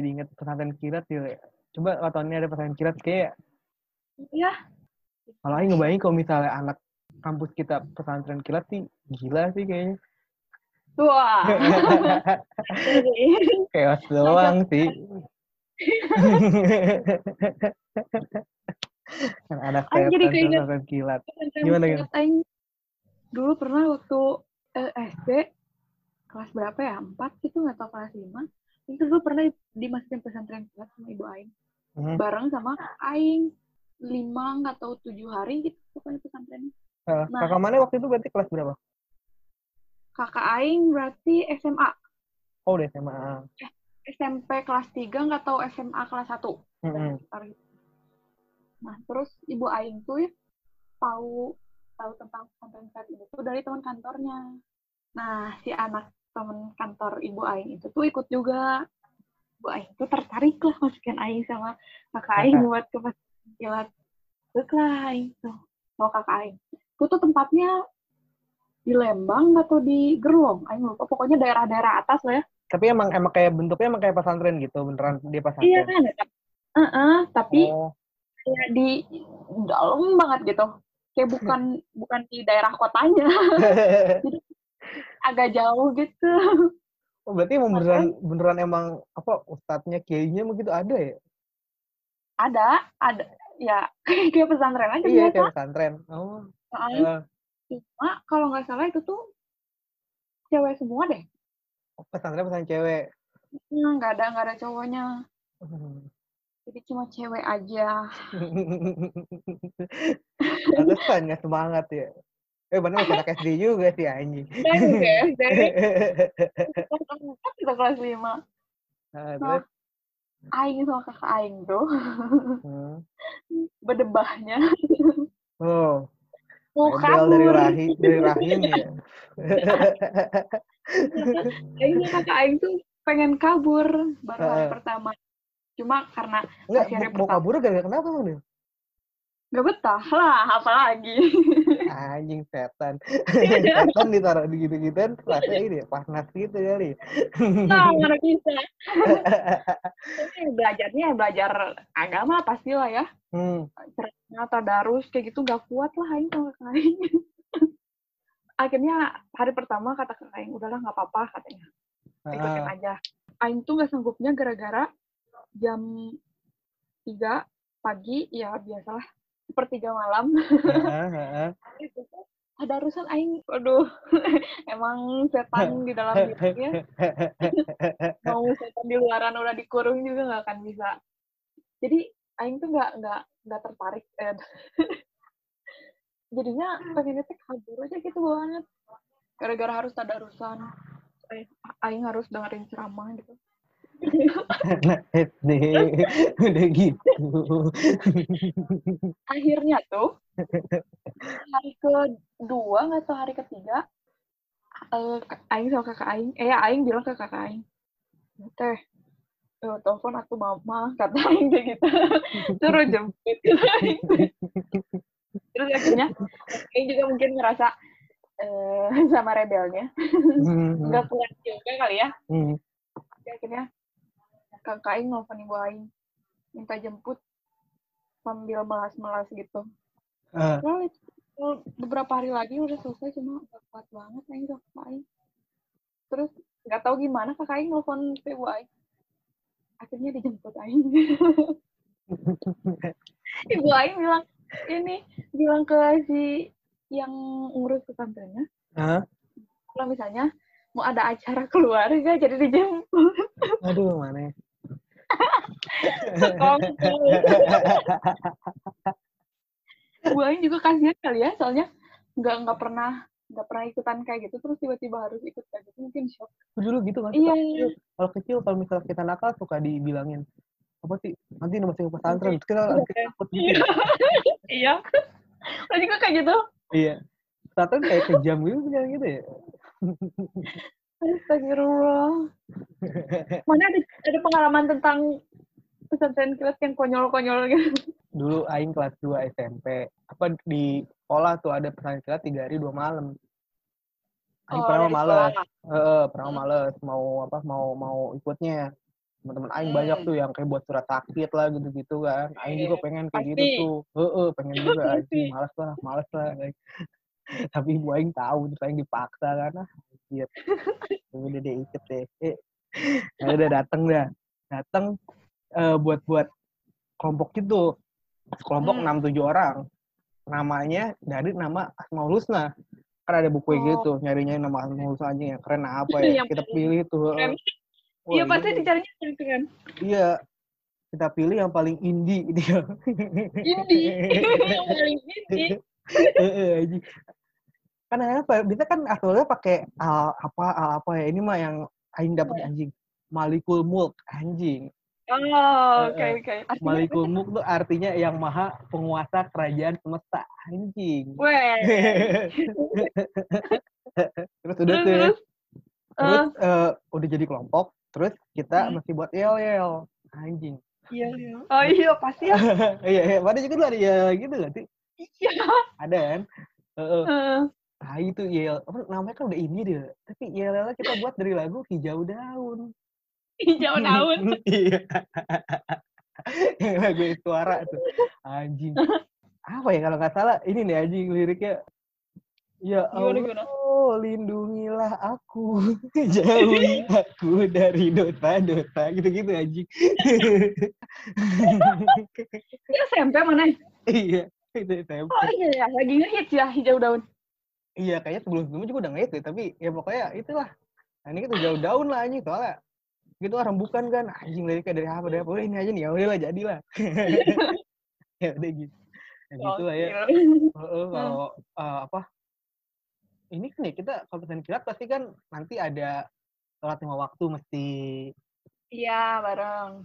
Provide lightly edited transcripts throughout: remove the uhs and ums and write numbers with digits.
jadi ingat pesantren kilat ya. Coba tahun ini ada pesantren kilat kayak. Iya. Kalau aku ngebayangin kalau misalnya anak kampus kita pesantren kilat sih gila sih kayaknya. Wah. Chaos doang sih. Anak saya pesantren kilat. Gimana gitu? Dulu pernah waktu SD kelas berapa ya? 4 gitu nggak tahu kelas 5. Itu dulu pernah dimasukin pesantren kilat sama ibu aing. Bareng sama aing 5 atau 7 hari gitu pokoknya pesantren. Nah, kakak mana waktu itu berarti kelas berapa? Kakak aing berarti SMA. Oh, udah SMA. SMP kelas 3 nggak tahu SMA kelas 1. Nah, terus ibu aing tuh ya, tahu tentang pesantren kilat itu dari teman kantornya. Nah, si anak teman kantor ibu aing itu tuh ikut juga. Ibu aing tuh tertarik lah masukin aing sama kakak aing buat ke pesantren kilat. Aing tuh sama kakak aing. Itu tuh tempatnya di Lembang atau di Gerlong, aing lupa. Pokoknya daerah-daerah atas lah ya. Tapi emang kayak bentuknya emang kayak pesantren gitu, beneran dia pesantren. Iya kan? Tapi ya di dalam banget gitu. Kayak bukan di daerah kotanya. Jadi agak jauh gitu. Oh, berarti emang beneran emang apa ustadznya kiainya begitu ada ya? Ada. Ya kayak pesantren aja. Iya, biasa. Kayak pesantren. Oh. Cuma kalau nggak salah itu tuh cewek semua deh. Pesantren cewek. Nggak ada cowoknya. Jadi cuma cewek aja. Alasan nggak semangat ya. Benar masih anak SD juga sih anjing. Dari kita kelas 5. Terus aing sama kakak aing tuh. Berdebahnya. Oh. Kabel dari rahim ya. Kayaknya kakak aing tuh pengen kabur baru hari pertama. Cuma karena masih hari pertama. Mau kabur gak kenapa Bang Nil? Gak betah lah, apalagi. Anjing setan. Setan ditaruh di gitu-gituan, rasanya ini panas gitu kali. Nah, gak bisa. Belajar agama pasti lah ya. Ceritanya tadarus kayak gitu gak kuat lah aing sama kakak. Akhirnya hari pertama kata kakak aing, udahlah gak apa-apa katanya. Ikutin aja. Aing tuh gak sanggupnya gara-gara jam 3 pagi, ya biasalah. Sepertiga malam. Tadarusan aing, aduh. Emang setan di dalam dirinya. Mau setan di luaran udah dikurung juga gak akan bisa. Jadi aing tuh nggak tertarik. Jadinya pengennya tuh kabur aja gitu banget. Gara-gara harus tadarusan, aing harus dengerin ceramah gitu. Anak SD udah gitu. Akhirnya tuh hari kedua atau hari ketiga, aing sama kakak aing, aing bilang ke kakak aing, teh. Telepon aku mama, kata aing kayak gitu. Suruh jemput. Terus akhirnya aing juga mungkin ngerasa sama rebelnya. Nggak kuat juga kali ya. Akhirnya kakak aing nelfon ibu aing minta jemput sambil melas-melas gitu. Lalu beberapa hari lagi udah selesai, cuma nggak kuat banget aing sama kakak aing. Terus nggak tahu gimana kakak aing nelfon ibu aing. Akhirnya dijemput aing. Ibu aing bilang bilang ke si yang ngurus pesantrennya. Kalau misalnya mau ada acara keluarga jadi dijemput. Aduh, mana? Ibu aing juga kasihan kali ya, soalnya nggak pernah ikutan kayak gitu, terus tiba-tiba harus ikut kayak gitu, mungkin shock. Dulu gitu kan? Iya. Kalau kecil, kalau misalnya kita nakal, suka dibilangin, apa sih, nanti masih ke pesantren, terus kita takut gitu. Iya. Terus juga kayak gitu. Iya. Pesantren kayak kejam gitu ya? Astagfirullah. Mana ada pengalaman tentang pesantren kilat yang konyol-konyol gitu? Dulu aing kelas 2 SMP. Apa di sekolah tuh ada pesantren kilat 3 hari 2 malam. Aing pernah males. Mau ikutnya. teman-teman aing banyak tuh yang kayak buat surat sakit lah gitu-gitu kan. Aing juga pengen kayak gitu tuh. Pengen juga aing. Males lah. Tapi ibu aing tahu terus aing dipaksa kan. Iya. Udah deh ikut deh. Udah dateng dah. Dateng buat kelompok gitu. Kelompok 6-7 orang. Namanya dari nama Asmaul Husna. Kan ada buku gitu, nyarinya nama Asmaul Husna aja yang keren apa ya. Kita pilih tuh. Iya pasti dicarinya gitu kan. Iya. Kita pilih yang paling indie dia. Yang paling indie. Kan apa? Biasa kan asalnya pakai apa ya? Ini mah yang aing dapat anjing. Malikul Mulk anjing. Oh, oke. Malikul Mulk tuh artinya yang maha penguasa kerajaan semesta anjing. Weh. Terus udah tuh. Terus udah jadi kelompok, terus kita masih buat yel-yel anjing. Iya. Oh iya pasti ya. Iya, pada juga dulu ada yel gitu kan sih? Iya. Ada kan? Nah itu yel, apa namanya kan udah ini dia. Tapi yel-yelnya kita buat dari lagu Hijau Daun. Hijau Daun? Iya. Yang lagu suara tuh. Anjing. Apa ya kalau nggak salah, ini nih anjing liriknya. Ya Allah, lindungilah aku, jauhi aku dari dosa-dosa, gitu-gitu anjing. Itu SMP mana? Iya, itu SMP. Oh iya, lagi ngehits ya Hijau Daun. Iya, kayaknya sebelum-sebelumnya juga udah ngehits, tapi ya pokoknya itulah. Nah, ini Hijau Daun lah anjing, soalnya gitu orang bukan kan, anjing dari apa, udah ini aja nih, ya udahlah, jadilah. Ya udah gitu. Ya gitu lah ya. Kalau ini kan ya kita kalau pesan kilat pasti kan nanti ada sholat 5 waktu mesti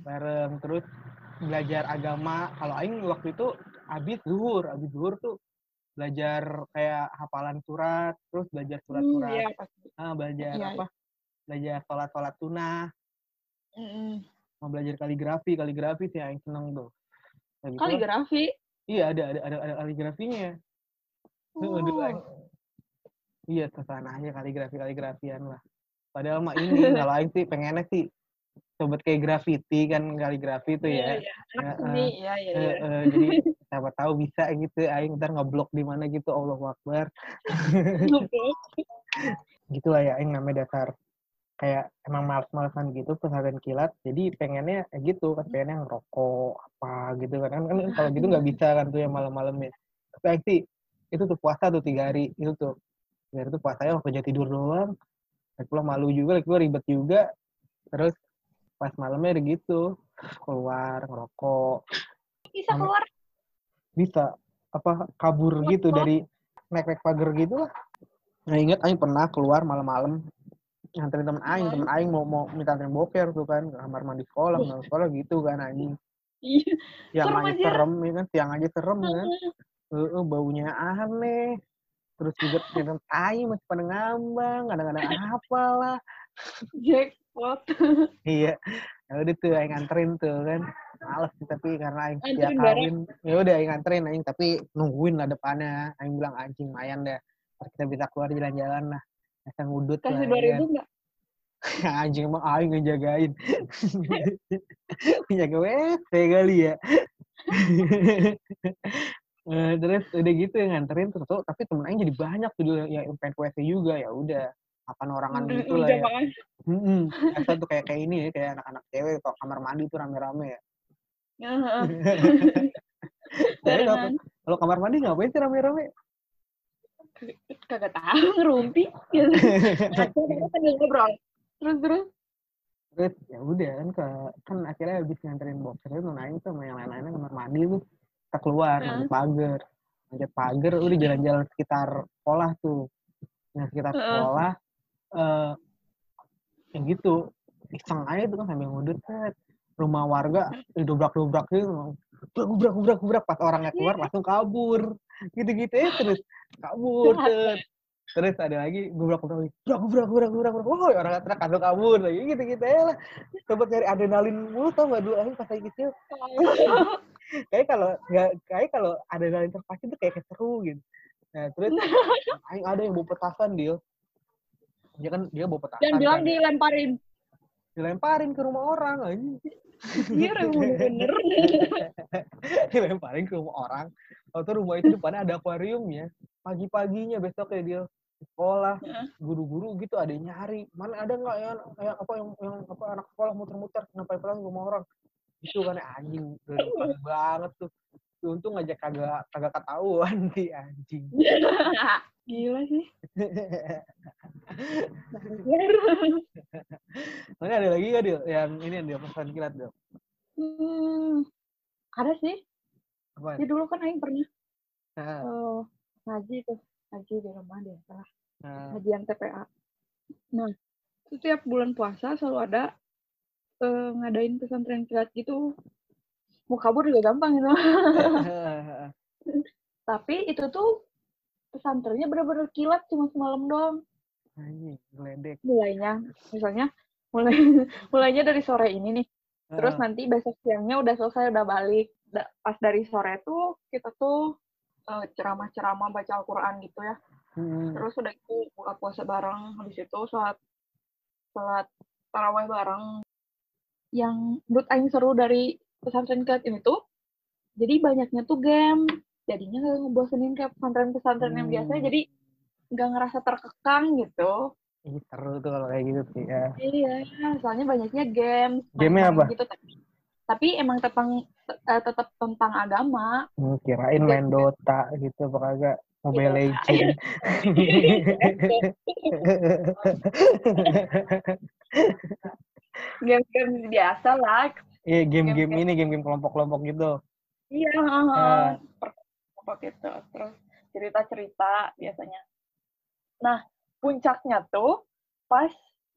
bareng terus belajar agama. Kalau aing waktu itu abis zuhur tuh belajar kayak hafalan surat, terus belajar surat-surat belajar sholat sunnah, mau belajar kaligrafi sih aing seneng tuh. Nah, gitu kaligrafi lah. Iya ada kaligrafinya tuh. Iya, kesananya kaligrafian lah. Padahal mah ini kalau aing sih pengennya sih sobat kayak graffiti kan, kaligrafi tuh ya. Iya. Jadi siapa tahu bisa gitu aing ntar ngeblok di mana gitu. Allahu Akbar. Ngeblok. Gitulah ya aing namanya dasar kayak emang males-malesan gitu pesantren kilat. Jadi pengennya gitu kan, pengennya ngerokok apa gitu kan kalau gitu enggak bisa kan tuh yang malam-malam ya. Tapi aing sih itu tuh puasa tuh 3 hari itu tuh. Biar itu puasanya waktu tidur doang, lagi pulang malu juga, lagi pulang ribet juga. Terus pas malamnya udah gitu, keluar, ngerokok. Bisa keluar? Bisa, kabur gitu dari naik-naik pagar gitu lah. Nah inget, Aing pernah keluar malam-malam, nganterin temen Aing mau minta anterin boker tuh kan, kamar mandi sekolah gitu kan Aing. Iya, siang aja serem ya kan, baunya aneh. Terus juga dengan air masih pada ngambang, kadang-kadang apalah. Jackpot. Iya. Ya udah tuh aing nganterin tuh kan. Males sih tapi karena aing setiap kawin. Ya udah aing nganterin aing tapi nungguin lah depannya. Aing bilang anjing mayan deh. Terus kita bisa keluar jalan-jalan lah. Masa ngudut lah. Kasih 2.000 enggak? Anjing emang aing ngejagain. Ngejaga WC kali ya. Terus udah gitu yang nganterin terus tuh, tapi temen aing jadi banyak tuh yang pengen WC juga, ya udah akan orangan gitu lah ya. Asal tuh kayak ini kayak anak-anak cewek kalau kamar mandi tuh rame-rame ya. Kalau kamar mandi ngapain sih rame-rame? Kagak tahu, ngerumpi gitu. Ngobrol. Terus ya udah kan akhirnya habis nganterin boxernya tuh aing sama yang lain-lainnya kamar mandi tuh. Kita keluar, manjat pagar, udah jalan-jalan sekitar sekolah tuh. Nah, sekitar sekolah, yang gitu, iseng aja tuh kan sambil ngudut, rumah warga, didobrak-dobrak gitu, gubrak, pas orangnya keluar langsung kabur, gitu-gitu ya, terus kabur, terus ada lagi, gubrak, wow, orangnya terang langsung kabur, gitu-gitu ya lah, coba cari adrenalin mulu tau gak dulu, pas lagi kecil. Kayak kalau ada dalam terpacu tuh kayak seru gitu. Nah, terus ada yang bawa petasan dia. Dia bawa petasan. Jangan bilang dilemparin. dilemparin ke rumah orang aja. Iya, bener. Dilemparin ke rumah orang. Waktu rumah itu depannya ada akuariumnya. Pagi-paginya besoknya dia sekolah, guru-guru gitu ada yang nyari. Mana ada nggak yang apa yang apa anak sekolah muter-muter kenapa pulang ke rumah orang? Itu kan anjing banget tuh. Untung aja kagak ketahuan di anjing. Gila sih. Ini ada lagi nggak, Dil? Yang ini yang dia pesan kilat, Dil? Ada sih. Apaan? Jadi dulu kan Aing pernah ngaji tuh. Ngaji di rumah deh. Ngajian TPA. Nah, setiap bulan puasa selalu ada ngadain pesantren kilat gitu. Mau kabur juga gampang gitu. Tapi itu tuh pesantrennya bener-bener kilat cuma semalam doang. Anjing, geledek. Mulainya dari sore ini nih. Terus nanti besok siangnya udah selesai, udah balik. Pas dari sore tuh kita tuh ceramah-ceramah baca Al-Qur'an gitu ya. Terus udah itu buka puasa bareng, habis itu sholat tarawih bareng. Yang menurut Aing seru dari pesantren kilat ini tuh, jadi banyaknya tuh game. Jadinya nggak ngebosenin kayak pesantren-pesantren yang biasanya, jadi nggak ngerasa terkekang gitu. Ih, seru tuh kalau kayak gitu sih ya. Iya, soalnya banyaknya game. Game-nya apa? Gitu, tapi emang tetap tentang agama. Kirain main Dota gitu, bakal agak Mobile Legends. Game-game biasa lah. Iya, game-game kelompok-kelompok gitu. Iya, kelompok gitu. Terus cerita-cerita biasanya. Nah, puncaknya tuh pas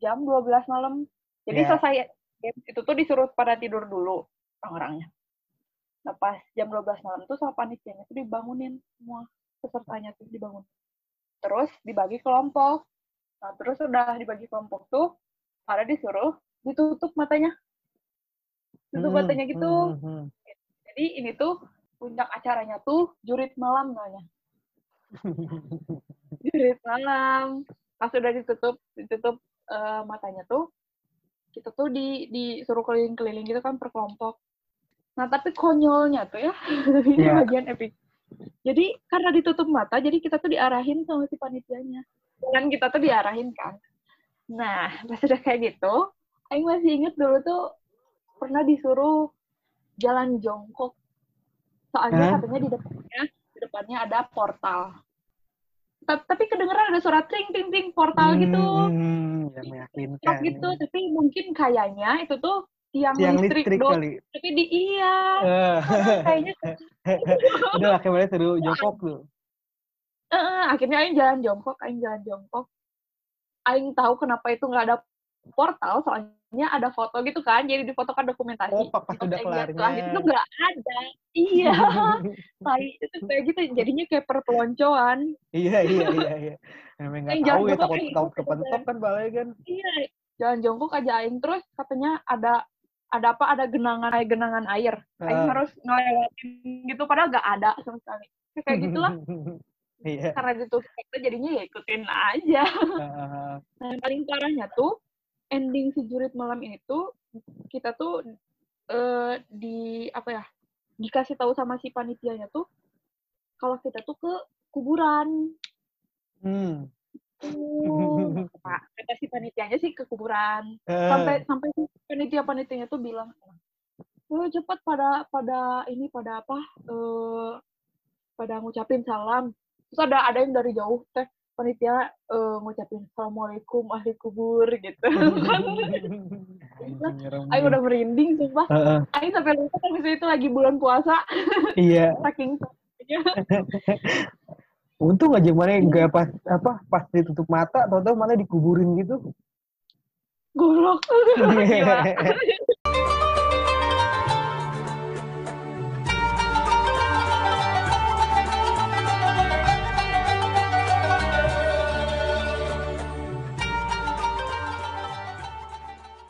jam 12 malam. Jadi selesai game itu tuh disuruh pada tidur dulu orang-orangnya. Nah, pas jam 12 malam tuh sama panitianya tuh dibangunin semua pesertanya tuh dibangun. Terus dibagi kelompok. Nah, terus udah dibagi kelompok tuh pada disuruh ditutup matanya. Tutup matanya gitu. Jadi ini tuh puncak acaranya tuh jurit malam namanya. Jurit malam. Pas udah ditutup matanya tuh, kita tuh disuruh keliling-keliling gitu kan per kelompok. Nah, tapi konyolnya tuh ya. Ini bagian epic. Jadi karena ditutup mata, jadi kita tuh diarahin sama si panitianya. Dan kita tuh diarahin kan. Nah, pas udah kayak gitu, Aing masih inget dulu tuh pernah disuruh jalan jongkok. Soalnya katanya di depannya ada portal. Tapi kedengeran ada suara tring-ting-ting portal gitu. Ya meyakinkan. Gitu, tapi mungkin kayaknya itu tuh tiang listrik kali. Tapi kayaknya. Udah akhirnya seru jongkok tuh. Akhirnya Aing jalan jongkok. Aing tahu kenapa itu nggak ada portal, soalnya ada foto gitu kan, jadi difotokan dokumentasi. Oh, pas udah kelarnya. Itu nggak ada. Iya. Itu kayak gitu, jadinya kayak perpeloncoan. Iya. Memang nggak tahu ya, takut kepentok kan balai kan. Iya, jalan jongkok aja Aing, terus katanya ada genangan air. Aing harus ngelewatin gitu, padahal nggak ada sama sekali. Kayak gitulah. Yeah. Karena ditutup itu jadinya ya ikutin aja. Nah, paling parahnya tuh ending si jurit malam ini tuh kita tuh dikasih tahu sama si panitianya tuh kalau kita tuh ke kuburan. Kata si panitianya sih ke kuburan. Sampai si panitia-panitianya tuh bilang, cepat pada ngucapin salam. Terus ada yang dari jauh teh panitia ngucapin assalamualaikum ahli kubur gitu. Aing udah merinding sumpah. Aing sampai lupa kan misalnya itu lagi bulan puasa. Iya. Saking takutnya. Untung aja mana enggak pas ditutup mata, tahu-tahu malah dikuburin gitu. Goblok.